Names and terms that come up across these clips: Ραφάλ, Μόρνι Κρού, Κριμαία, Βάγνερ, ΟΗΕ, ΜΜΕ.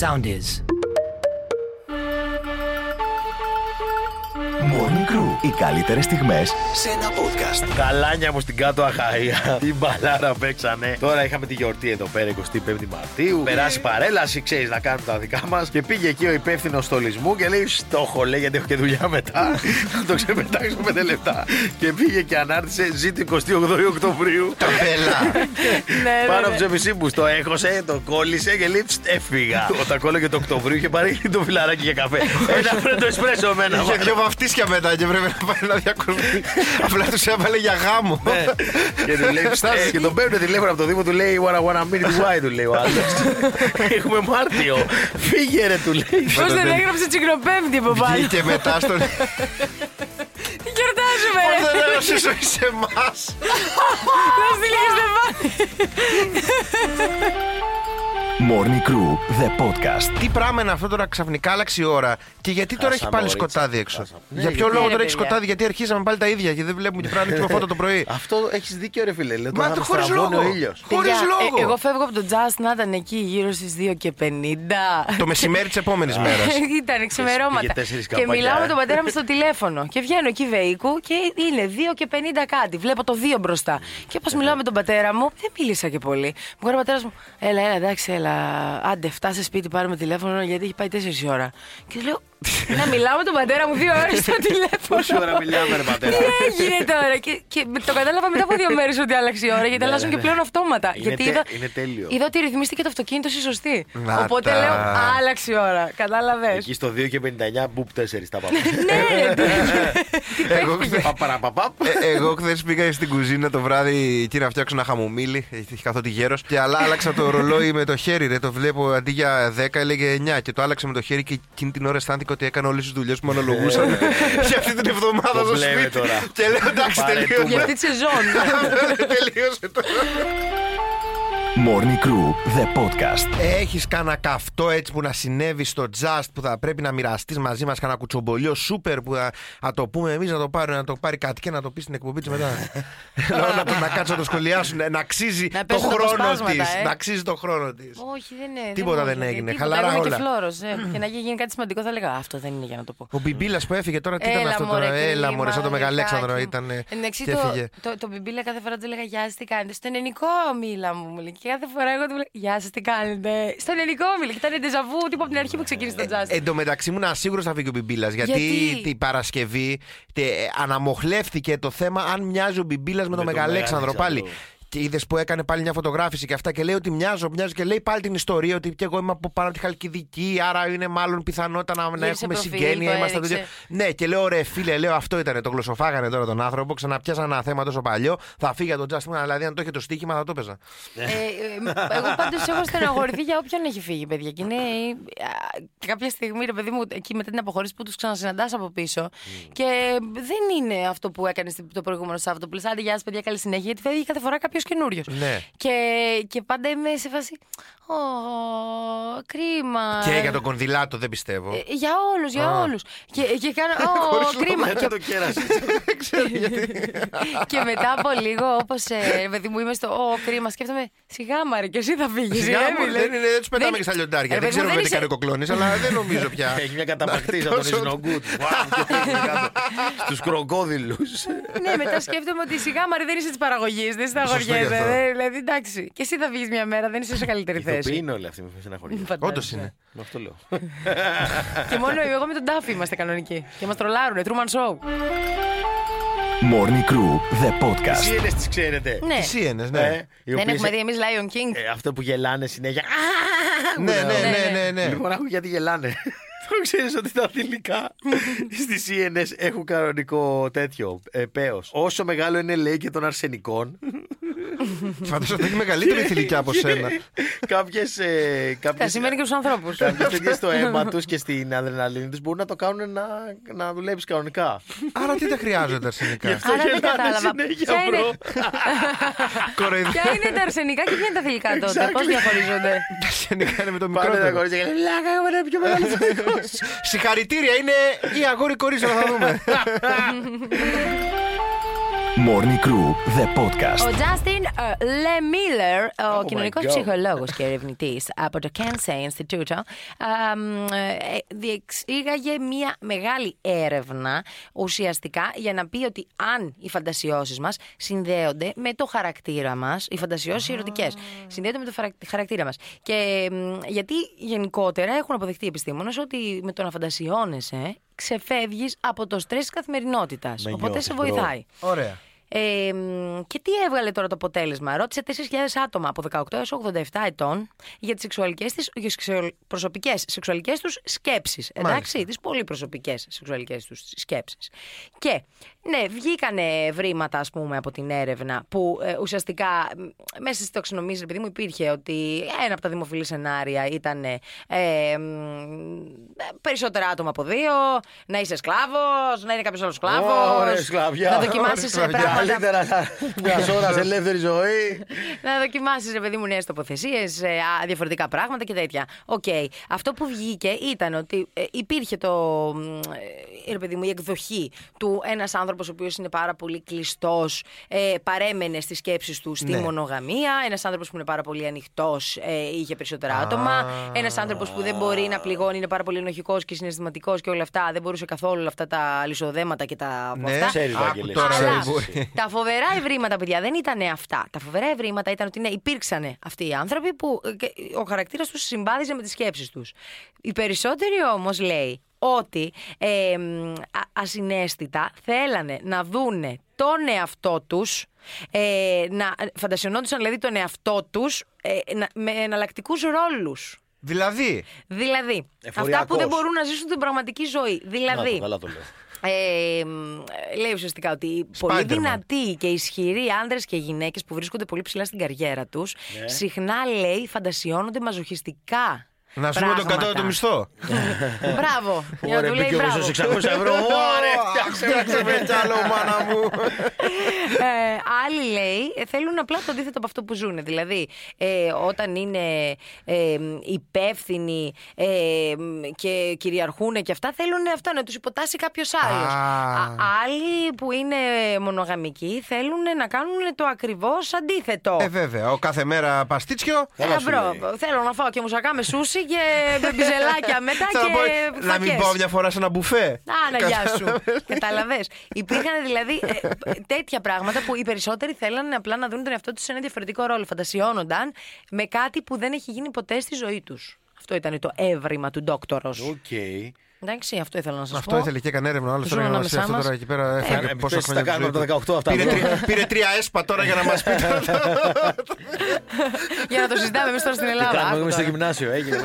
sound is. Μόρνι Κρού. Οι καλύτερες στιγμές σε ένα podcast. Καλάνια μου στην Κάτω Αχαΐα. Την μπαλάρα παίξανε. Τώρα είχαμε τη γιορτή εδώ πέρα, 25η Μαρτίου. Περάσει παρέλαση, ξέρεις, να κάνουμε τα δικά μας. Και πήγε εκεί ο υπεύθυνος στολισμού και λέει: στόχο, λέει, γιατί έχω και δουλειά μετά. Θα το ξεπετάξω 5 λεπτά. Και πήγε και ανάρτησε: ζήτη 28 Οκτωβρίου. Το πέλα. Πάνω από του εμισήμπου το έχωσε, το κόλλησε και λέει: έφυγα. Όταν κόλλαγε το Οκτωβρίου είχε πάρει το φιλαράκι για καφέ. Ένα φρέντο εσπρέσο μένα. Φτύσια μετά και πρέπει να πάει να διακοσμεί. Απλά τους έβαλε για γάμο. Και τον παίρνουν τηλέφωνο από το Δήμο, του λέει wanna meet why, του λέει ο άλλος. Έχουμε Μάρτιο. Φύγε ρε, του λέει. Πώς δεν έγραψε Τσικνοπέμπτη από πάνω. Βγήκε μετά στον... Τι γιορτάζουμε ρε. Πώς δεν έγραψε ζωή σε εμάς. Να στείλει και Στεφάνη. Μόρνι Κρού, the podcast. Τι πράγμα είναι αυτό τώρα, ξαφνικά άλλαξε η ώρα και γιατί τώρα έχει πάλι σκοτάδι έξω. Για ποιο λόγο τώρα έχει σκοτάδι, γιατί αρχίσαμε πάλι τα ίδια και δεν βλέπουμε τι πράγμα είναι φώτα το πρωί. Αυτό έχει δίκιο, ρε φίλε. Μα το χωρίς λόγο. Εγώ φεύγω από το Just να ήταν εκεί γύρω στις 2:50. Το μεσημέρι τη επόμενη μέρα. Ήταν ξημερώματα. Και μιλάω με τον πατέρα μου στο τηλέφωνο. Και βγαίνω εκεί Βεϊκού και είναι 2:50 κάτι. Βλέπω το 2 μπροστά. Και όπως μιλάω με τον πατέρα μου, δεν μίλησα και πολύ. Μου λέει ο πατέρα μου, έλα, εντάξει, έλα. Άντε, φτάσε σπίτι, πάρουμε τηλέφωνο γιατί έχει πάει 4 η ώρα. Και λέω: να μιλάω με τον πατέρα μου 2 ώρες στο τηλέφωνο. Πόση ώρα μιλάμε, ρε πατέρα. Τι έγινε τώρα. Και το κατάλαβα μετά από 2 μέρες ότι άλλαξε η ώρα γιατί αλλάζουν και πλέον αυτόματα. Γιατί είδα ότι ρυθμίστηκε το αυτοκίνητο στη σωστή. Οπότε λέω: άλλαξε η ώρα. Κατάλαβε. Εκεί στο 2:59, μπουπ 4 τα πάμε. Ναι, εγώ χθες πήγα στην κουζίνα το βράδυ εκεί να φτιάξω ένα χαμομήλι. Είχε καθότι γέρο. Και αλλά άλλαξα το ρολόι με το χέρι. Το βλέπω αντί για 10 έλεγε 9 και το άλλαξα με το χέρι και εκείνη την ώρα αισθάνθηκα ότι έκανα όλες τις δουλειές που μου αναλογούσαν για αυτή την εβδομάδα στο σπίτι. Και λέω εντάξει, τελείωσε. Για αυτή τη σεζόν. Τελείωσε τώρα. Μόρνι Κρού, the podcast. Έχεις κανένα καυτό έτσι που να συνέβη στο Just που θα πρέπει να μοιραστείς μαζί μας, κανένα κουτσομπολιό σούπερ που θα το πούμε εμείς, να το πάρει, κάτι και να το πει στην εκπομπή της μετά. Να κάτσει να το σχολιάσουν, να αξίζει το χρόνο της. Να αξίζει το χρόνο της. Όχι, δεν είναι. Τίποτα δεν έγινε. Χαλαρά όλα. Και να γίνει κάτι σημαντικό θα έλεγα αυτό δεν είναι για να το πω. Ο Μπιμπίλας που έφυγε τώρα, τι ήταν αυτό τώρα. Έλα μωρέ, σαν το Μεγαλέξανδρο ήταν. Το Μπιμπίλα κάθε φορά του έλεγα γεια σας, τι κάνετε. Στον ελληνικό μίλα μου. Και κάθε φορά εγώ του λέω: γεια σας, τι κάνετε. Στον ελληνικό μίλη. Και ήταν ντεζαβού, τύπου από την αρχή που ξεκίνησε το Just. Εν τω μεταξύ ήμουν σίγουρος θα φύγει ο Μπιμπίλας. Γιατί την Παρασκευή αναμοχλεύτηκε το θέμα αν μοιάζει ο Μπιμπίλας με τον Μεγαλέξανδρο πάλι. Και είδες που έκανε πάλι μια φωτογράφηση και αυτά και λέει ότι μοιάζω και λέει πάλι την ιστορία ότι και εγώ είμαι από πάνω από τη Χαλκιδική, άρα είναι μάλλον πιθανότητα να έχουμε συγγένεια. Είμαστε τέτοιο. Ναι, και λέω ρε φίλε, λέω αυτό ήταν, το γλωσσοφάγανε τώρα τον άνθρωπο, ξαναπιάσα ένα θέμα τόσο παλιό, θα φύγει από τον Just, δηλαδή αν το είχε το στοίχημα θα το έπαιζα. Εγώ πάντως έχω στεναχωρηθεί για όποιον έχει φύγει, παιδιά. Και είναι κάποια στιγμή, ρε παιδί μου, εκεί μετά την αποχώρηση που του ξανασυναντά από πίσω και δεν είναι αυτό που έκανε το προηγούμενο Σάββατο. Πλησάντε, γεια σας, παιδιά, καλή συνέχεια, γιατί θα είχε κάθε φορά κάποιο. Ναι. Και πάντα είμαι σε φάση. Κρίμα. Και για τον Κονδυλάτο δεν πιστεύω. Για όλους, για όλους. Και κάνω. Κρίμα. Και το κέρασε. Δεν ξέρω γιατί. Και μετά από λίγο, όπως παιδί μου είμαι στο. Κρίμα, σκέφτομαι. Σιγά μαρε, και εσύ θα φύγεις. Σιγά μου, δεν είναι. Του πετάμε και στα λιοντάρια. Δεν ξέρουμε τι κάνει ο Κοκλώνης, αλλά δεν νομίζω πια. Έχει μια καταπακτήσα τον Ισνογκούτ. Στους κροκόδιλους. Ναι, μετά σκέφτομαι ότι σιγά μαρε δεν είσαι τη παραγωγή, δεν είσαι αγοριά. Δηλαδή εντάξει, και εσύ θα βγεις μια μέρα, δεν είσαι σε καλύτερη θέση. Είναι όλοι αυτοί με στεναχωρίζουν. Όντως είναι. Με αυτό λέω. Και μόνο εγώ με τον Τάφη είμαστε κανονικοί. Και μας τρολάρουνε. Truman Show. Μόρνι Κρού, the podcast. Τις Σιένες τις ξέρετε. Τις Σιένες, ναι. Δεν έχουμε δει εμείς Lion King. Αυτό που γελάνε συνέχεια. Ναι. Λοιπόν, άκου γιατί γελάνε. Ξέρεις ότι τα θηλυκά στις Σιένες έχουν κανονικό τέτοιο πέος. Όσο μεγάλο είναι λέει και των αρσενικών. Φαντάζομαι ότι έχει μεγαλύτερη θηλυκιά από σένα. Τα σημαίνει και στους ανθρώπους. Κάποιες στο αίμα τους και στην αδρεναλίνη τους μπορούν να το κάνουν να δουλέψει κανονικά. Άρα τι τα χρειάζονται τα αρσενικά. Άρα δεν κατάλαβα. Ποια είναι τα αρσενικά και ποια είναι τα θηλυκά τότε. Πώς διαχωρίζονται. Τα αρσενικά είναι με το μικρό. Συγχαρητήρια, είναι η αγόρι κορίτσια, θα δούμε. Μόρνι Κρού, the podcast. Ο Justin Λεμίλερ, ο κοινωνικός ψυχολόγος και ερευνητής από το Kansas Institute, διεξήγαγε μια μεγάλη έρευνα ουσιαστικά για να πει ότι αν οι φαντασιώσεις μας συνδέονται με το χαρακτήρα μας, οι φαντασιώσεις ερωτικές συνδέονται με το χαρακτήρα μας. Και γιατί γενικότερα έχουν αποδεχτεί επιστήμονες ότι με το να φαντασιώνεσαι ξεφεύγεις από το στρες της καθημερινότητας. Οπότε σε βοηθάει. Ωραία. Και τι έβγαλε τώρα το αποτέλεσμα? Ρώτησε 4.000 άτομα από 18 έως 87 ετών για τις σεξουαλικές τους, προσωπικές σεξουαλικές τους σκέψεις. Εντάξει, τις πολύ προσωπικές σεξουαλικές τους σκέψεις. Και ναι, βγήκανε βρήματα, ας πούμε, από την έρευνα που ουσιαστικά μέσα στις ταξινομίες, επειδή μου υπήρχε ότι ένα από τα δημοφιλή σενάρια ήταν περισσότερα άτομα από δύο, να είσαι σκλάβος, να είναι κάποιος άλλος σκλάβος, να δοκιμάσεις μιας ώρας ελεύθερη ζωή. Να δοκιμάσεις, ρε παιδί μου, νέες τοποθεσίες, διαφορετικά πράγματα και τέτοια. Okay. Αυτό που βγήκε ήταν ότι υπήρχε ρε παιδί μου, η εκδοχή του ένας άνθρωπος ο οποίος είναι πάρα πολύ κλειστός, παρέμενε στις σκέψεις του στη μονογαμία. Ένας άνθρωπος που είναι πάρα πολύ ανοιχτός, είχε περισσότερα άτομα. Ένας άνθρωπος που δεν μπορεί να πληγώνει, είναι πάρα πολύ ενοχικός και συναισθηματικός και όλα αυτά. Δεν μπορούσε καθόλου αυτά τα λυσοδέματα και τα. Τα φοβερά ευρήματα, παιδιά, δεν ήταν αυτά. Τα φοβερά ευρήματα ήταν ότι ναι, υπήρξαν αυτοί οι άνθρωποι που ο χαρακτήρας τους συμπάδιζε με τις σκέψεις τους. Οι περισσότεροι όμως, λέει, ότι ασυναίσθητα θέλανε να δούνε τον εαυτό τους, να φαντασιωνόντουσαν δηλαδή τον εαυτό τους με εναλλακτικούς ρόλους. Δηλαδή αυτά που δεν μπορούν να ζήσουν την πραγματική ζωή. Δηλαδή. Να, καλά το λέω. Λέει ουσιαστικά ότι πολύ δυνατοί και ισχυροί άντρες και γυναίκες που βρίσκονται πολύ ψηλά στην καριέρα τους, συχνά, λέει, φαντασιώνονται μαζοχιστικά. Να σου πούμε τον κατώτατο μισθό. Μπράβο. Ωραία, πήγε ο μισθός 600 ευρώ. Ωραία, φτιάξε με τσάλο, μάνα μου. Άλλοι, λέει, θέλουν απλά το αντίθετο από αυτό που ζουν. Δηλαδή, όταν είναι υπεύθυνοι και κυριαρχούν και αυτά, θέλουν αυτά να τους υποτάσει κάποιος άλλος. Άλλοι που είναι μονογαμικοί θέλουν να κάνουν το ακριβώς αντίθετο. Βέβαια, ο κάθε μέρα παστίτσιο. Θέλω να φάω και μουσακά με σούσι και με μπιζελάκια μετά και φακές. Να μην πάω μια φορά σε ένα μπουφέ. Άνα, γεια σου. Καταλαβες. Υπήρχαν δηλαδή τέτοια πράγματα που οι περισσότεροι θέλανε απλά να δουν τον εαυτό τους σε ένα διαφορετικό ρόλο. Φαντασιώνονταν με κάτι που δεν έχει γίνει ποτέ στη ζωή τους. Αυτό ήταν το έβριμα του ντόκτορος. Okay. Εντάξει, αυτό ήθελα να σας πω. Αυτό ήθελε και έκανε έρευνα. Άλλο τώρα να μας αυτό τώρα εκεί πέρα. Πες τα κάνουμε από τα 18 αυτά. Πήρε 3 ΕΣΠΑ τώρα για να μας πει. Για να το συζητάμε εμείς τώρα στην Ελλάδα. Τι κάνουμε εμείς στο γυμνάσιο, έγινε.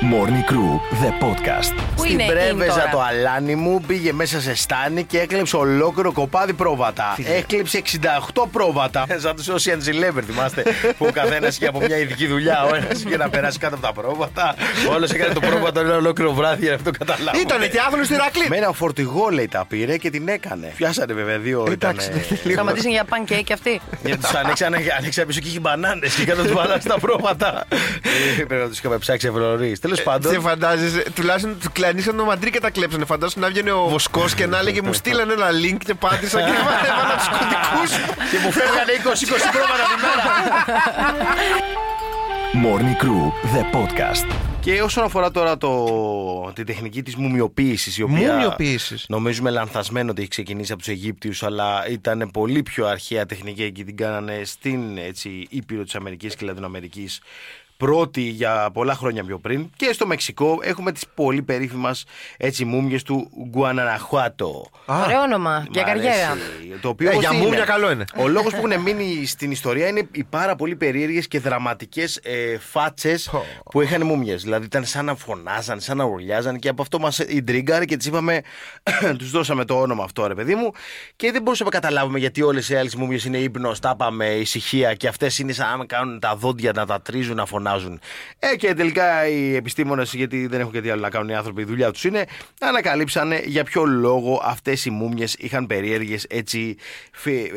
Μόρνι Κρού, the podcast. Στην πρέβεζα το αλάνι μου, πήγε μέσα σε στάνι και έκλεψε ολόκληρο κοπάδι πρόβατα. Έκλεψε 68 πρόβατα. Σαν τους Ocean's Eleven, θυμάστε? Που ο καθένας είχε από μια ειδική δουλειά. Ο ένας είχε να περάσει κάτω από τα πρόβατα. Ο άλλος έκανε το πρόβατο ένα ολόκληρο βράδυ για να το καταλάβουμε. Ήτανε και άγνωστη Ηρακλή. Με ένα φορτηγό, λέει, τα πήρε και την έκανε. Πιάσανε βέβαια 2 ώρες. Σταματήσαν για pancake αυτοί. Για τους ανοίξαν πίσω και είχε μπανάνες και κάτω του βάλανε τα πρόβατα. Πρέπει να του είχαμε ψάξει ευρωρή. Δεν φαντάζεσαι, τουλάχιστον του κλανίσαν το μαντρί και τα κλέψανε. Φαντάζομαι να βγαίνει ο Βοσκός και να έλεγε μου στείλανε ένα link και πάτησα και έβαλα τους κωδικούς και μου φεύγανε 20 πρόβατα την μέρα. Morning Crew, the podcast. Και όσον αφορά τώρα την τεχνική της μουμιοποίησης, η οποία νομίζουμε λανθασμένο ότι έχει ξεκινήσει από τους Αιγύπτιους, αλλά ήταν πολύ πιο αρχαία τεχνική και την κάνανε στην ήπειρο της Αμερικής και Λατινοαμερικής. Πρώτη για πολλά χρόνια πιο πριν. Και στο Μεξικό έχουμε τις πολύ περίφημες μούμιες του Γκουαναχουάτο. Ωραίο όνομα για καριέρα. Για μούμια καλό είναι. Ο λόγος που έχουν μείνει στην ιστορία είναι οι πάρα πολύ περίεργες και δραματικές φάτσες που είχαν οι μούμιες. Δηλαδή ήταν σαν να φωνάζαν, σαν να ουρλιάζαν, και από αυτό μας ιντρίγκαρε και τις είπαμε, τους δώσαμε το όνομα αυτό, ρε παιδί μου. Και δεν μπορούσαμε να καταλάβουμε γιατί όλες οι άλλες μούμιες είναι ύπνος, τάπαμε, ησυχία, και αυτές είναι σαν να κάνουν τα δόντια να τα τρίζουν, να φωνάζουν. φωνάζουν. Και τελικά οι επιστήμονες, γιατί δεν έχουν και τι άλλο να κάνουν οι άνθρωποι, η δουλειά τους είναι, ανακαλύψανε για ποιο λόγο αυτές οι μούμιες είχαν περίεργες έτσι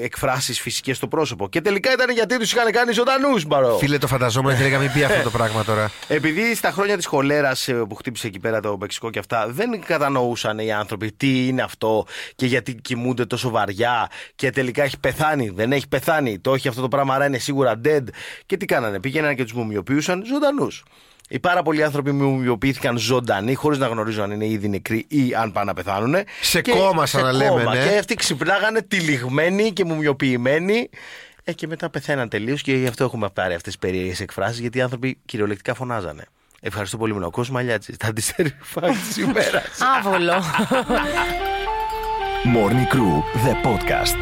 εκφράσεις φυσικές στο πρόσωπο. Και τελικά ήταν γιατί τους είχαν κάνει ζωντανούς, μπαρό. Φίλε, το φανταζόμουν, δεν είχαμε πει αυτό το πράγμα τώρα. Επειδή στα χρόνια της χολέρας που χτύπησε εκεί πέρα το Μεξικό και αυτά, δεν κατανοούσαν οι άνθρωποι τι είναι αυτό και γιατί κοιμούνται τόσο βαριά και τελικά έχει πεθάνει, δεν έχει πεθάνει, το έχει αυτό το πράγμα, άρα είναι σίγουρα dead. Και τι κάνανε, πήγαιναν και τους μουμιοποιούσαν ζωντανούς. Οι πάρα πολλοί άνθρωποι μουμιοποιήθηκαν ζωντανοί, χωρίς να γνωρίζουν αν είναι ήδη νεκροί ή αν πάνε να πεθάνουν. Σε κόμμα, σαν να λέμε. Ναι. Και αυτοί ξυπνάγανε τυλιγμένοι και μουμιοποιημένοι. Και μετά πεθαίναν τελείως, και γι' αυτό έχουμε πάρει αυτές τις περίεργες εκφράσεις, γιατί οι άνθρωποι κυριολεκτικά φωνάζανε. Ευχαριστώ πολύ, Μινοκός Μαλιάτση. Τα αντιστέρφα της ημέρας. Άβολο. Μόρνι Κρού, the podcast.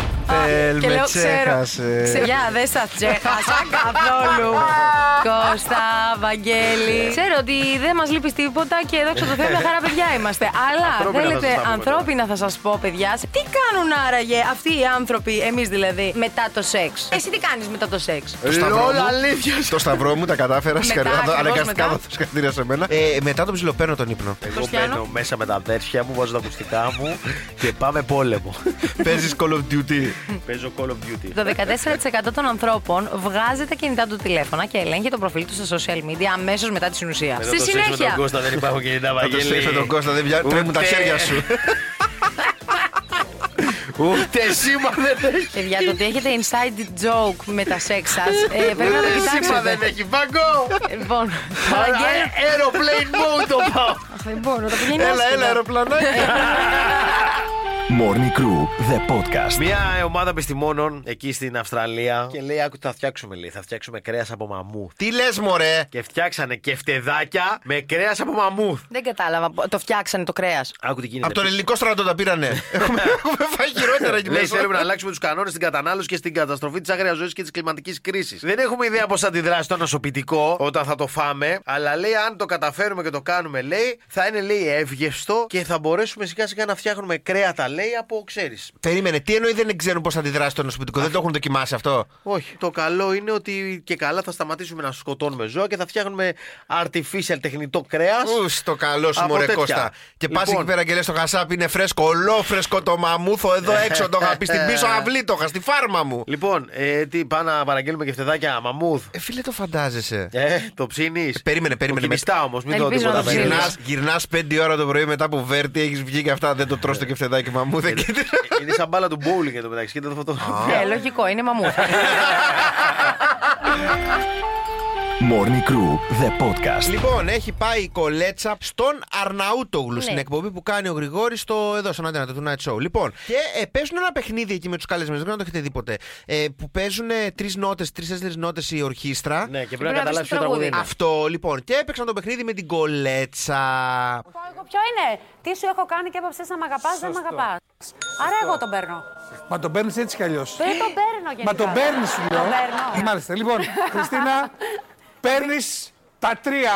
Και λέω, ξέχασε. Για, δεν σας ξέχασα καθόλου. Κώστα, Βαγγέλη. Ξέρω ότι δεν μας λείπεις τίποτα και δόξα τω Θεώ, μια χαρά παιδιά είμαστε. Αλλά θέλετε ανθρώπινα, θα σας πω, παιδιά, τι κάνουν άραγε αυτοί οι άνθρωποι, εμείς δηλαδή, μετά το σεξ? Εσύ τι κάνεις μετά το σεξ? Το σταυρό μου τα κατάφερα. Αναγκαστικά θα το συγχαρητήρια σε μένα. Μετά το ψιλοπαίρνω τον ύπνο. Εγώ μπαίνω μέσα με τα αδέρφια μου, βάζω τα ακουστικά μου και πάμε πόλεμο. Παίζεις Call of Duty? Παίζω Call of Duty. Το 14% των ανθρώπων βγάζει τα κινητά του τηλέφωνα και ελέγχει το προφίλ του στα social media αμέσως μετά τη συνουσία. Στη συνέχεια. Τον Κώστα, δεν υπάρχουν κινητά, Βαγγέλη. Θα το στρίξω τον Κώστα, τρέμουν τα χέρια σου. Ούτε σήμα δεν έχει. Παιδιά, το ότι έχετε inside joke με τα σεξ σας, πρέπει να το κοιτάξετε. Σήμα δεν έχει, Παγκό. Λοιπόν, aeroplane mode το πάω. Δεν μπορώ, τα πηγαίνει. Έλα, αεροπλανάκι. Μόρνι Κρού, the podcast. Μια ομάδα επιστημόνων εκεί στην Αυστραλία και λέει: άκου, θα φτιάξουμε κρέας από μαμού. Τι λες, μωρέ? Και φτιάξανε κεφτεδάκια με κρέας από μαμού. Δεν κατάλαβα, το φτιάξανε το κρέας. Άκου τι γίνεται. Από τον ελληνικό στρατό τα πήρανε. Έχουμε φάει χειρότερα εκεί μέσα. Λέει: θέλουμε να αλλάξουμε τους κανόνες στην κατανάλωση και στην καταστροφή της άγριας ζωής και της κλιματικής κρίσης. Δεν έχουμε ιδέα πώς αντιδράσει το ανοσοποιητικό όταν θα το φάμε, αλλά λέει: αν το καταφέρουμε και το κάνουμε, λέει, θα είναι, λέει, εύγευστο και θα μπορέσουμε σιγά σιγά να φτιάχνουμε κρέατα. Λέει από, ξέρεις. Περίμενε, τι εννοεί δεν ξέρουν πώς θα αντιδράσει το νοσοποιητικό? Δεν το έχουν δοκιμάσει αυτό. Όχι. Το καλό είναι ότι και καλά θα σταματήσουμε να σκοτώνουμε ζώα και θα φτιάχνουμε artificial τεχνητό κρέας. Ους, το καλό σου, μωρέ Κώστα. Και πας εκεί πέρα και λες: το χασάπι είναι φρέσκο, ολόφρεσκο το μαμούθο, εδώ έξω το είχα πει, στην πίσω αυλή το είχα, στη φάρμα μου. Λοιπόν, τι πάμε να παραγγέλνουμε και φτεδάκια μαμούθ? Φίλε, το φαντάζεσαι? Το ψήνεις. Περίμενε. Μιστά όμω, μην το γυρνά 5 ώρα το πρωί μετά που βέρτη έχει βγει και αυτά, δεν το τρώ το κεφτεδάκι. Είναι σαν μπάλα του bowling για το μεταξύ. Ναι, λογικό, είναι μαμούθ. Μόρνι Κρού, the podcast. Λοιπόν, έχει πάει η κολέτσα στον Αρναούτογλου, στην εκπομπή που κάνει ο Γρηγόρης εδώ στον Αντένα, το Night Show. Λοιπόν, και παίζουν ένα παιχνίδι εκεί με τους καλεσμένους, δεν το έχετε δει ποτέ. Που παίζουν τρεις-τέσσερις νότες η ορχήστρα. Ναι, και πρέπει να καταλάβεις ποιο τραγούδι είναι. Αυτό, λοιπόν. Και έπαιξαν το παιχνίδι με την κολέτσα. Ποιο είναι? Τι σου έχω κάνει και έπαψες να μ' αγαπάς, δεν μ' αγαπάς. Άρα εγώ τον παίρνω. Μα τον παίρνεις έτσι κι αλλιώς. Δεν τον παίρνω γενικά. Μα τον παίρνεις, σου λέω. Μάλιστα. Λοιπόν, Χριστίνα, παίρνεις τα τρία.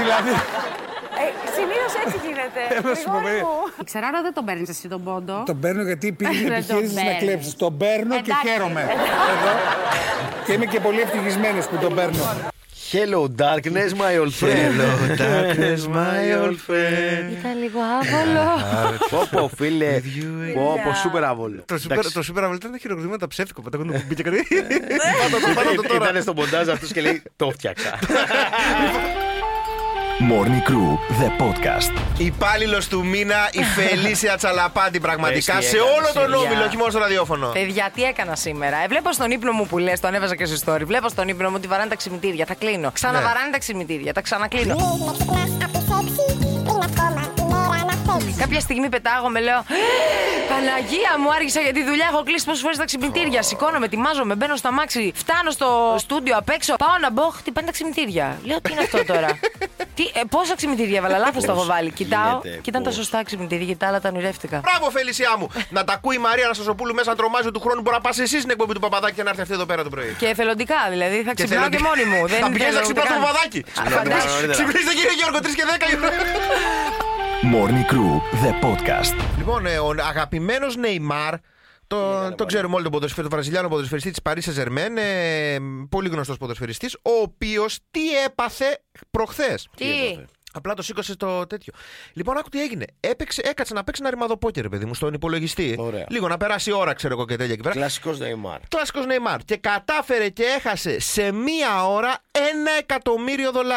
Δηλαδή. Συνήθως έτσι γίνεται. Ξέρω, άρα δεν τον παίρνεις εσύ τον πόντο. Τον παίρνω γιατί πήγες στην επιχείρηση να κλέψεις. Τον παίρνω και χαίρομαι. Και είμαι και πολύ ευτυχισμένος που τον παίρνω. Hello darkness my old friend. Hello darkness my old friend. Ήταν λίγο άβολο. Πω φίλε, πω σούπερ άβολο. Το σούπερ άβολο ήταν χειροκροτήματα ψεύτικο. Πατάγουν το κουμπί και κάτι. Ήτανε στο μοντάζ αυτός και λέει: το φτιάξα. Μόρνι Κρού, the podcast. Υπάλληλος του μήνα η Φελίσια Τσαλαπάντη, πραγματικά σε όλο τον όμιλο, όχι μόνο στο ραδιόφωνο. Παιδιά, τι έκανα σήμερα? Βλέπω στον ύπνο μου που λες, το ανέβαζα και στο story. Βλέπω στον ύπνο μου ότι βαράνε τα ξημητήρια, τα κλείνω. Ξαναβαράνε τα ξημητήρια, τα ξανακλείνω. Κάποια στιγμή πετάγομαι, λέω: Παναγία μου, άργησα για τη δουλειά. Έχω κλείσει πόσες φορές τα ξυπνητήρια. Σηκώνομαι, ετοιμάζομαι, μπαίνω στο αμάξι, φτάνω στο στούντιο απ' έξω. Πάω να μπω, χτυπάνε τα ξυπνητήρια. Λέω: τι είναι αυτό τώρα? Πόσα ξυπνητήρια έβαλα? Λάθος το έχω βάλει. Κοιτάω και ήταν τα σωστά ξυπνητήρια, γιατί τα άλλα τα ονειρεύτηκα. Μπράβο, Φελισιά μου! Να τα ακούει η Μαρία Αναστασοπούλου μέσα, να τρομάζει του χρόνου. Μπορεί να πα εσύ στην εκπομπή του Παπαδάκη και να έρθει αυτή εδώ πέρα το πρωί. Και εθελοντικά δηλαδή, θα ξυπνάω και μόνη μου. Θα πηγαίνει να ξυπνά το Παπαδάκη. Ξυπνήστε, κύριε Γιώργο, 3 και 10. Μόρνι Κρού, the podcast. Λοιπόν, ο αγαπημένος Νεϊμάρ, Το ξέρουμε όλοι τον Βραζιλιάνο ποδοσφαιριστή της Παρί Σαν Ζερμέν, πολύ γνωστός ποδοσφαιριστής, ο οποίος τι έπαθε προχθές. Απλά το σήκωσε το τέτοιο. Λοιπόν, άκου τι έγινε. Έκατσε να παίξει ένα ρημαδοπόκερ, παιδί μου, στον υπολογιστή. Ωραία. Λίγο να περάσει η ώρα, ξέρω εγώ και τέλεια εκεί πέρα. Κλασικός Νεϊμάρ. Και κατάφερε και έχασε σε μία ώρα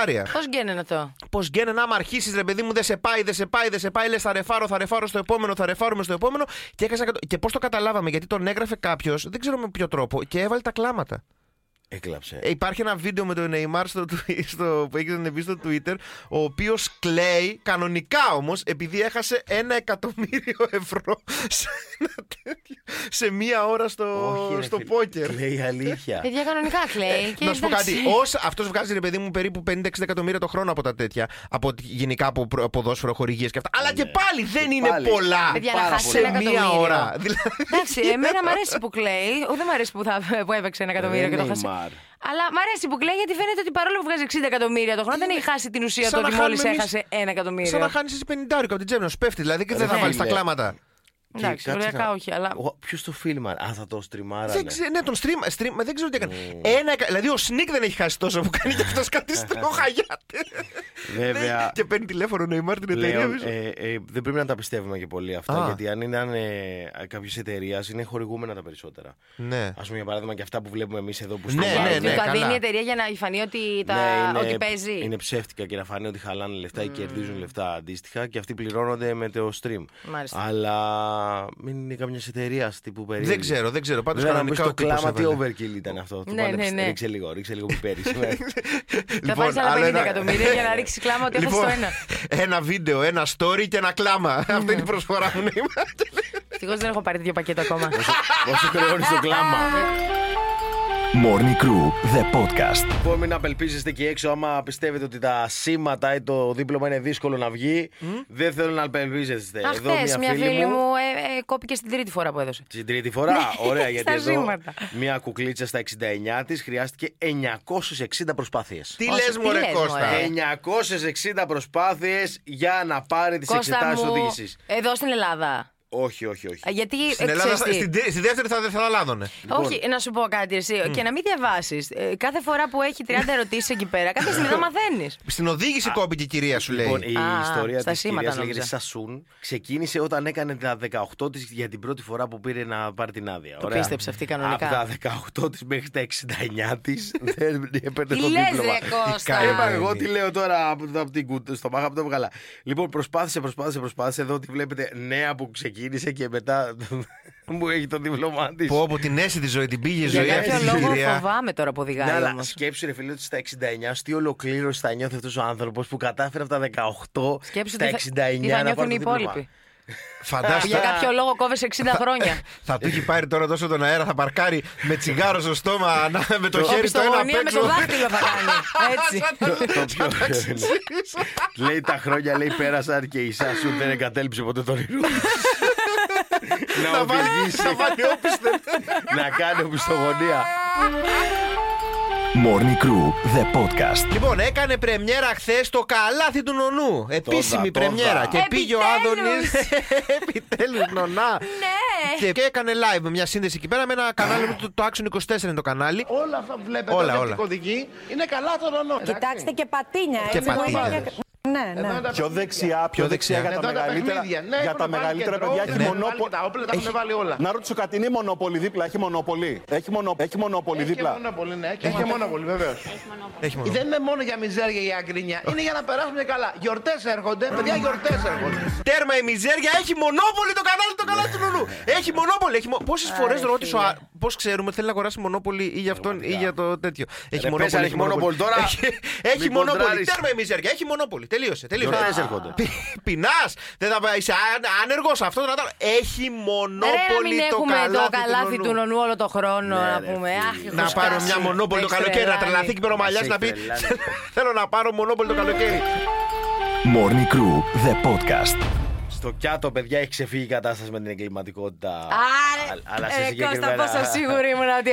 $1.000.000. Πώς γκαίνε αυτό. Πώς γκαίνε άμα αρχίσεις, ρε παιδί μου, δεν σε πάει. Λες θα ρεφάρω στο επόμενο, θα ρεφάρουμε στο επόμενο. Και, και πώς το καταλάβαμε, γιατί τον έγραφε κάποιος, δεν ξέρω με ποιο τρόπο, και έβαλε τα κλάματα. Έκλαψε. Υπάρχει ένα βίντεο με τον Neymar που έγινε πει στο Twitter, ο οποίος κλαίει κανονικά όμως, επειδή έχασε €1.000.000 σε μία ώρα στο πόκερ. Κλαίει αλήθεια. Παιδιά, κανονικά κλαίει. Να σου πω κάτι. Αυτός βγάζει, ρε παιδί μου, περίπου 50-60 εκατομμύρια το χρόνο από τα τέτοια. Από γενικά από ποδόσφαιρο, χορηγίες και αυτά. Αλλά και πάλι δεν είναι πολλά σε μία ώρα. Εντάξει, εμένα μ' αρέσει που κλαίει. Δεν μ' αρέσει που έπαιξε $1.000.000 και το χάσε. Αλλά μ' αρέσει που κλαίει, γιατί φαίνεται ότι παρόλο που βγάζει $60.000.000 το χρόνο, δεν έχει χάσει την ουσία του ότι μόλις έχασε $1.000.000. Σαν να χάνεις εσύ 50 από την τσέπη σου, πέφτει δηλαδή και δεν θα βάλεις τα κλάματα. Εντάξει, οριακά όχι, αλλά. Ποιο το φίλμαν, αν θα το στριμάρανε. Ναι, τον στριμάρανε, δεν ξέρω τι έκανε. Δηλαδή ο Σνικ δεν έχει χάσει τόσο που κάνει κι αυτό κάτι στριμωχαγιάται. Βέβαια. Και παίρνει τηλέφωνο Neymar την εταιρεία. Δεν πρέπει να τα πιστεύουμε και πολύ αυτά, γιατί αν ήταν κάποιες εταιρείες είναι χορηγούμενα τα περισσότερα. Ας πούμε για παράδειγμα και αυτά που βλέπουμε εμείς εδώ που στριμάρουν. Ναι, τα δίνει η εταιρεία για να φανεί ότι παίζει. Είναι ψεύτικα και να φανεί ότι χαλάνε λεφτά ή κερδίζουν λεφτά αντίστοιχα και αυτοί πληρώνονται με το stream. Αλλά. Μην είναι καμιά εταιρεία τύπου περίπου. Δεν ξέρω. Πάντως κανονικά το κλάμα τι overkill ήταν αυτό. Ναι. Ρίξε λίγο πιπέρι. Θα πάρεις άλλα 50 εκατομμύρια για να ρίξεις κλάμα ότι έχεις το ένα. Ένα βίντεο, ένα story και ένα κλάμα. Αυτή είναι η προσφορά μου. Ευτυχώς δεν έχω πάρει δύο πακέτα ακόμα. Όσο χρεώνεις το κλάμα. Μόρνι Κρού, the podcast. Λοιπόν, μην απελπίζεστε και έξω άμα πιστεύετε ότι τα σήματα ή το δίπλωμα είναι δύσκολο να βγει. Δεν θέλω να απελπίζεστε. Εδώ μια φίλη μου κόπηκε στην τρίτη φορά που έδωσε. Στην τρίτη φορά, ωραία, γιατί εδώ μια κουκλίτσα στα 69 της χρειάστηκε 960 προσπάθειες. Τι λες μωρέ Κώστα. 960 προσπάθειες για να πάρει τις εξετάσεις οδήγησης. Εδώ στην Ελλάδα. Όχι. Γιατί στη δεύτερη θα λάδωνε. Λοιπόν. Όχι, να σου πω κάτι εσύ. Και να μην διαβάσεις. Κάθε φορά που έχει 30 ερωτήσεις εκεί πέρα, κάποια στιγμή θα μαθαίνεις. Στην οδήγηση κόμπηκε η κυρία σου λέει. Λοιπόν, η ιστορία της κυρίας λέγεται Σασούν. Ξεκίνησε όταν έκανε τα 18 της για την πρώτη φορά που πήρε να πάρει την άδεια. Το πίστεψε αυτή κανονικά. Από τα 18 της μέχρι τα 69 της δεν έπαιρνε το δίπλωμα. Εγώ τι λέω τώρα από την κουτ στο μάχα που το έβγαλα. Λοιπόν, προσπάθησε. Εδώ τη βλέπετε νέα που ξεκίνησε. Και μετά μου έχει το δίπλωμά της. Πω, από την αίσθηση τη ζωή, την πήγε η ζωή. Για κάποιο λόγο φοβάμαι τώρα που οδηγάει. Ναι, αλλά σκέψου ρε φίλε ότι στα 69, τι ολοκλήρωση θα νιώθει αυτός ο άνθρωπος που κατάφερε από τα 18 στα 69 να πάρει το δίπλωμα. Φαντάσου, για κάποιο λόγο κόβεσαι 60 χρόνια. Θα του έχει πάρει τώρα τόσο τον αέρα, θα παρκάρει με τσιγάρο στο στόμα, με το χέρι στο ένα απ' έξω. Με το δάχτυλο θα κάνει. Έτσι. Λέει τα χρόνια, λέει πέρασαν και η Σάσου δεν εγκατέλειψε ποτέ τον ήρωα. Να κάνει οπισθογωνία. Μόρνι Κρού, the podcast. Λοιπόν, έκανε πρεμιέρα χθες το καλάθι του Νονού. Επίσημη πρεμιέρα. Και πήγε ο Άδωνης. Επιτέλους, Νονά. Ναι. Και έκανε live μια σύνδεση εκεί πέρα με ένα κανάλι. Το Action 24 είναι το κανάλι. Όλα αυτά που βλέπετε, όλοι οι κωδικοί είναι καλά το Νονό. Κοιτάξτε και πατίνια. Και πατίνια. Ναι. Πιο δεξιά για τα μεγαλύτερα. Για τα μεγαλύτερα παιδιά έχει μονόπολη. Τα όπλα τα έχουν βάλει όλα. Να ρωτήσω κάτι, είναι μονόπολη δίπλα, έχει μονόπολη. Έχει μονόπολη δίπλα. Έχει μονόπολη, βεβαίως. Δεν είναι μόνο για μιζέρια ή αγκρίνια, είναι για να περάσουμε καλά. Γιορτές έρχονται, παιδιά, γιορτές έρχονται. Τέρμα η μιζέρια, έχει μονόπολη το κανάλι του Νονού. Έχει μονόπολη. Πόσες φορές ρώτησε πώς ξέρουμε ότι θέλει να αγοράσει μονόπολη ή για αυτόν ή για το τέτοιο. Έχει μονόπολη τώρα. Έχει μονόπολη. Τέρμα η μιζέρια, έχει μονόπολη. Τελείωσε. Πεινάς, δεν θα είσαι άνεργος, αυτό το έχει μονόπολη το καλάθι του Νονού όλο το χρόνο, να πούμε. Να πάρω μια μονόπολη το καλοκαίρι, να τρελαθεί και πυρομαλιάς να πει θέλω να πάρω μονόπολη το καλοκαίρι. Μόρνι Κρού, the podcast. Στο Κιάτο, παιδιά, έχει ξεφύγει η κατάσταση με την εγκληματικότητα. Κώστα, πόσο σίγουρη ήμουν ότι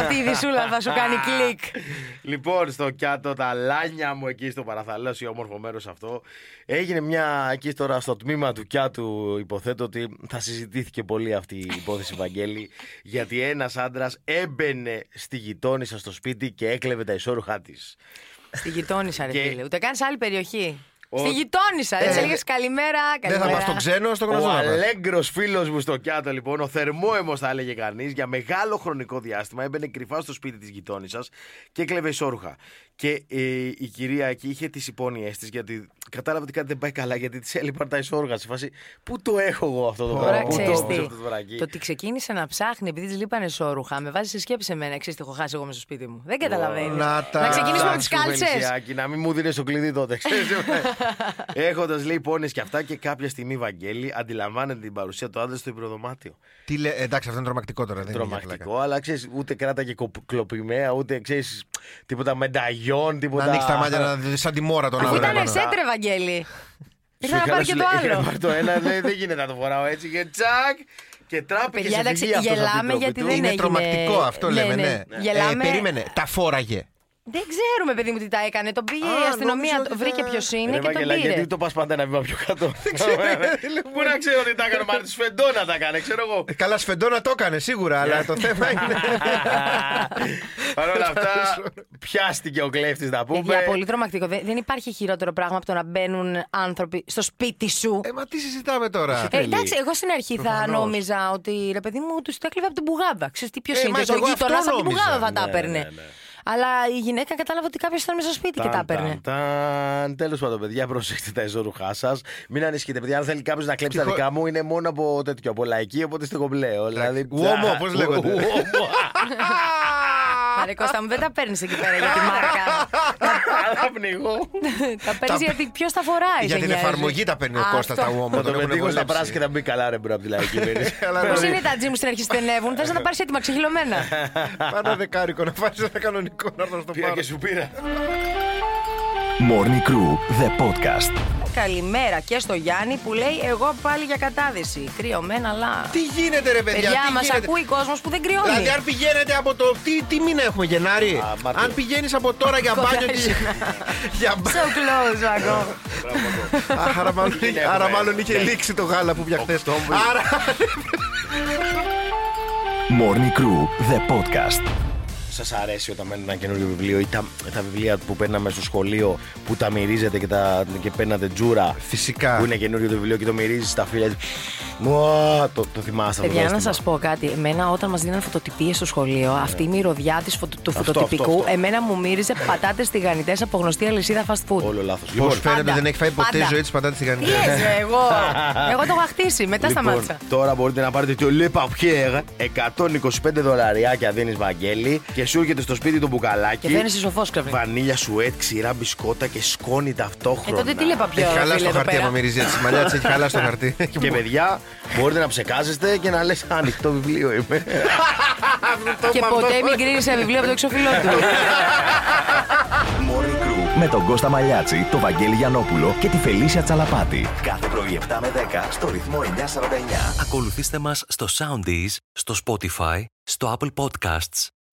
αυτή η δισούλα θα σου κάνει κλικ. Λοιπόν, στο Κιάτο, τα λάνια μου, εκεί στο παραθαλάσσιο όμορφο μέρος αυτό, έγινε μια. Εκεί τώρα στο τμήμα του Κιάτου, υποθέτω ότι θα συζητήθηκε πολύ αυτή η υπόθεση, Βαγγέλη, γιατί ένας άντρας έμπαινε στη γειτόνισσα στο σπίτι και έκλεβε τα ισόρουχά της. Στη γειτόνισσα, ρε φίλε, ούτε καν σε άλλη περιοχή. Στη γειτόνισσα, δεν σε έλεγες καλημέρα, καλημέρα. Δεν θα πας στο ξένο, στο κρασμό. Ο αλέγκρος φίλος μου στο Κιάτο, λοιπόν, ο θερμόαιμος θα έλεγε κανείς, για μεγάλο χρονικό διάστημα έμπαινε κρυφά στο σπίτι της γειτόνισσας και έκλεβε ισόρουχα. Και η κυρία εκεί είχε τις υπόνοιές της, γιατί κατάλαβε ότι κάτι δεν πάει καλά, γιατί της έλειπαν τα ισόρουχα. Σε φάση, πού το έχω εγώ αυτό το πράγμα, πού το έχω αυτό το βρακί. Το ότι ξεκίνησε να ψάχνει επειδή της λείπανε ισόρουχα, με βάζει σε σκέψη εμένα, ξέρεις τι έχω χάσει εγώ μέσα στο σπίτι μου. Δεν καταλαβαίνεις. Να ξεκινήσουμε με τις κάλτσες. Να μην μου δίνεις το κλειδί τότε, ξέρεις. Έχοντας λέει πόνες και αυτά, και κάποια στιγμή, Βαγγέλη, αντιλαμβάνεται την παρουσία του άντρα στο υπνοδωμάτιο. Εντάξει, αυτό είναι τρομακτικό τώρα. Δεν τρομακτικό, αλλά ξέρεις, ούτε κράταγε κλοπημαία, ούτε ξέρεις τίποτα μενταγιών, τίποτα. Να ανοίξει τα μάτια, να δει σαν τη μόρα τον άλλο. Ήταν εσέτρε, Βαγγέλη. Ήρθα να πάρει και το άλλο. Ήρθα το ένα, δεν γίνεται να το φοράω έτσι και τσακ. Και τράπηκε σε φυγή αυτός από την τρόπη του. Είναι τρομακτικό αυτό, λέμε, ναι. Περίμενε, τα φόραγε. Δεν ξέρουμε, παιδί μου, τι τα έκανε. Τον πήγε η αστυνομία, βρήκε ποιος είναι και τον πήρε. Γιατί το πας πάντα ένα βήμα πιο κάτω. Δεν ξέρω. Πού να ξέρω τι τα έκανε, μάλλον σφεντόνα τα έκανε, ξέρω εγώ. Καλά, σφεντόνα το έκανε σίγουρα, αλλά το θέμα είναι. Παρ' όλα αυτά, πιάστηκε ο κλέφτης, να πούμε. Είναι πολύ τρομακτικό. Δεν υπάρχει χειρότερο πράγμα από το να μπαίνουν άνθρωποι στο σπίτι σου. Μα τι συζητάμε τώρα. Εντάξει, εγώ στην αρχή θα νόμιζα ότι, ρε παιδί μου, του τα έκλειβε από την πουγάδα. Ξέρεις τι, ποιος είναι. Ο γείτονα από την πουγάδα θα τα έπαιρνε. Αλλά η γυναίκα κατάλαβε ότι κάποιος ήταν μέσα στο σπίτι και τα έπαιρνε. Τέλος πάντων, παιδιά, προσέχτε τα ισόρουχά σας. Μην ανησυχείτε, παιδιά. Αν θέλει κάποιος να κλέψει τα δικά μου, είναι μόνο από τέτοιο, από λαϊκή, οπότε στο κομπλέο. Δηλαδή. Ουόμο, πώς λέγονται. Ρε Κώστα μου, δεν τα παίρνεις εκεί πέρα για τη μάρκα. Καλά πνιγώ. Τα παίρνεις γιατί ποιος τα φοράει. Για την εφαρμογή τα παίρνει ο Κώστας τα Uomo. Το μετήγω στα πράσινα και θα μπει καλά, ρε μπρο, από τη λαϊκή. Πώς είναι τα τζιμ στην αρχή στενεύουν, θες να τα πάρεις έτοιμα ξεχυλωμένα. Πάνα δεκάρικο να πάρεις ένα κανονικό να έρθω στο πάρω. Πήρα και σου πήρα. Μόρνι Κρού, the podcast. Καλημέρα και στο Γιάννη που λέει: εγώ πάλι για κατάδυση. Κρυωμένα, αλλά. Τι γίνεται, ρε παιδιά, μας ακούει κόσμος που δεν κρυώνει. Δηλαδή, αν πηγαίνετε από το. Τι μήνα έχουμε, Γενάρη. Αν πηγαίνεις από τώρα για μπάνιο. So close, Βαγκό. Άρα, μάλλον είχε λήξει το γάλα που πιαχτές. Άρα. Μόρνι Κρού, the podcast. Σας αρέσει όταν παίρνετε ένα καινούριο βιβλίο ή τα βιβλία που παίρναμε στο σχολείο που τα μυρίζετε και παίρνατε τζούρα? Φυσικά. Που είναι καινούριο το βιβλίο και το μυρίζεις στα φίλια. Το θυμάστε αυτό? Παιδιά, να σας πω κάτι. Εμένα όταν μας δίνανε φωτοτυπίες στο σχολείο, αυτή η μυρωδιά του φωτοτυπικού, εμένα μου μύριζε πατάτες τηγανιτές από γνωστή αλυσίδα fast food. Όλο λάθος. Λοιπόν, φαίνεται δεν έχει φάει ποτέ η ζωή της πατάτες τηγανιτές. Εγώ το είχα χτίσει, μετά σταμάτησα. Τώρα μπορείτε να πάρετε το Le Papier, $125 δίνει, Βαγγέλη. Και σου έρχεται στο σπίτι του μπουκαλάκι. Και φαίνεσαι σοφός, καφέ. Βανίλια σουέτ, ξηρά μπισκότα και σκόνη ταυτόχρονα. Τότε τι λέπα πιο. Έχει χαλάσει το χαρτί, άμα μυρίζει τη μαλλιά τη, έχει χαλάσει το χαρτί. Και παιδιά, μπορείτε να ψεκάζεστε και να λες ανοιχτό βιβλίο είμαι. Και ποτέ μην κρίνεις ένα βιβλίο από το εξωφυλλό του. Με τον Κώστα Μαλιάτση, τον Βαγγέλη Γιαννόπουλο και τη Φελίσια Τσαλαπάτη. Κάθε πρωί 7 με 10 στο ρυθμό 949. Ακολουθήστε μας στο Soundees, στο Spotify, στο Apple Podcasts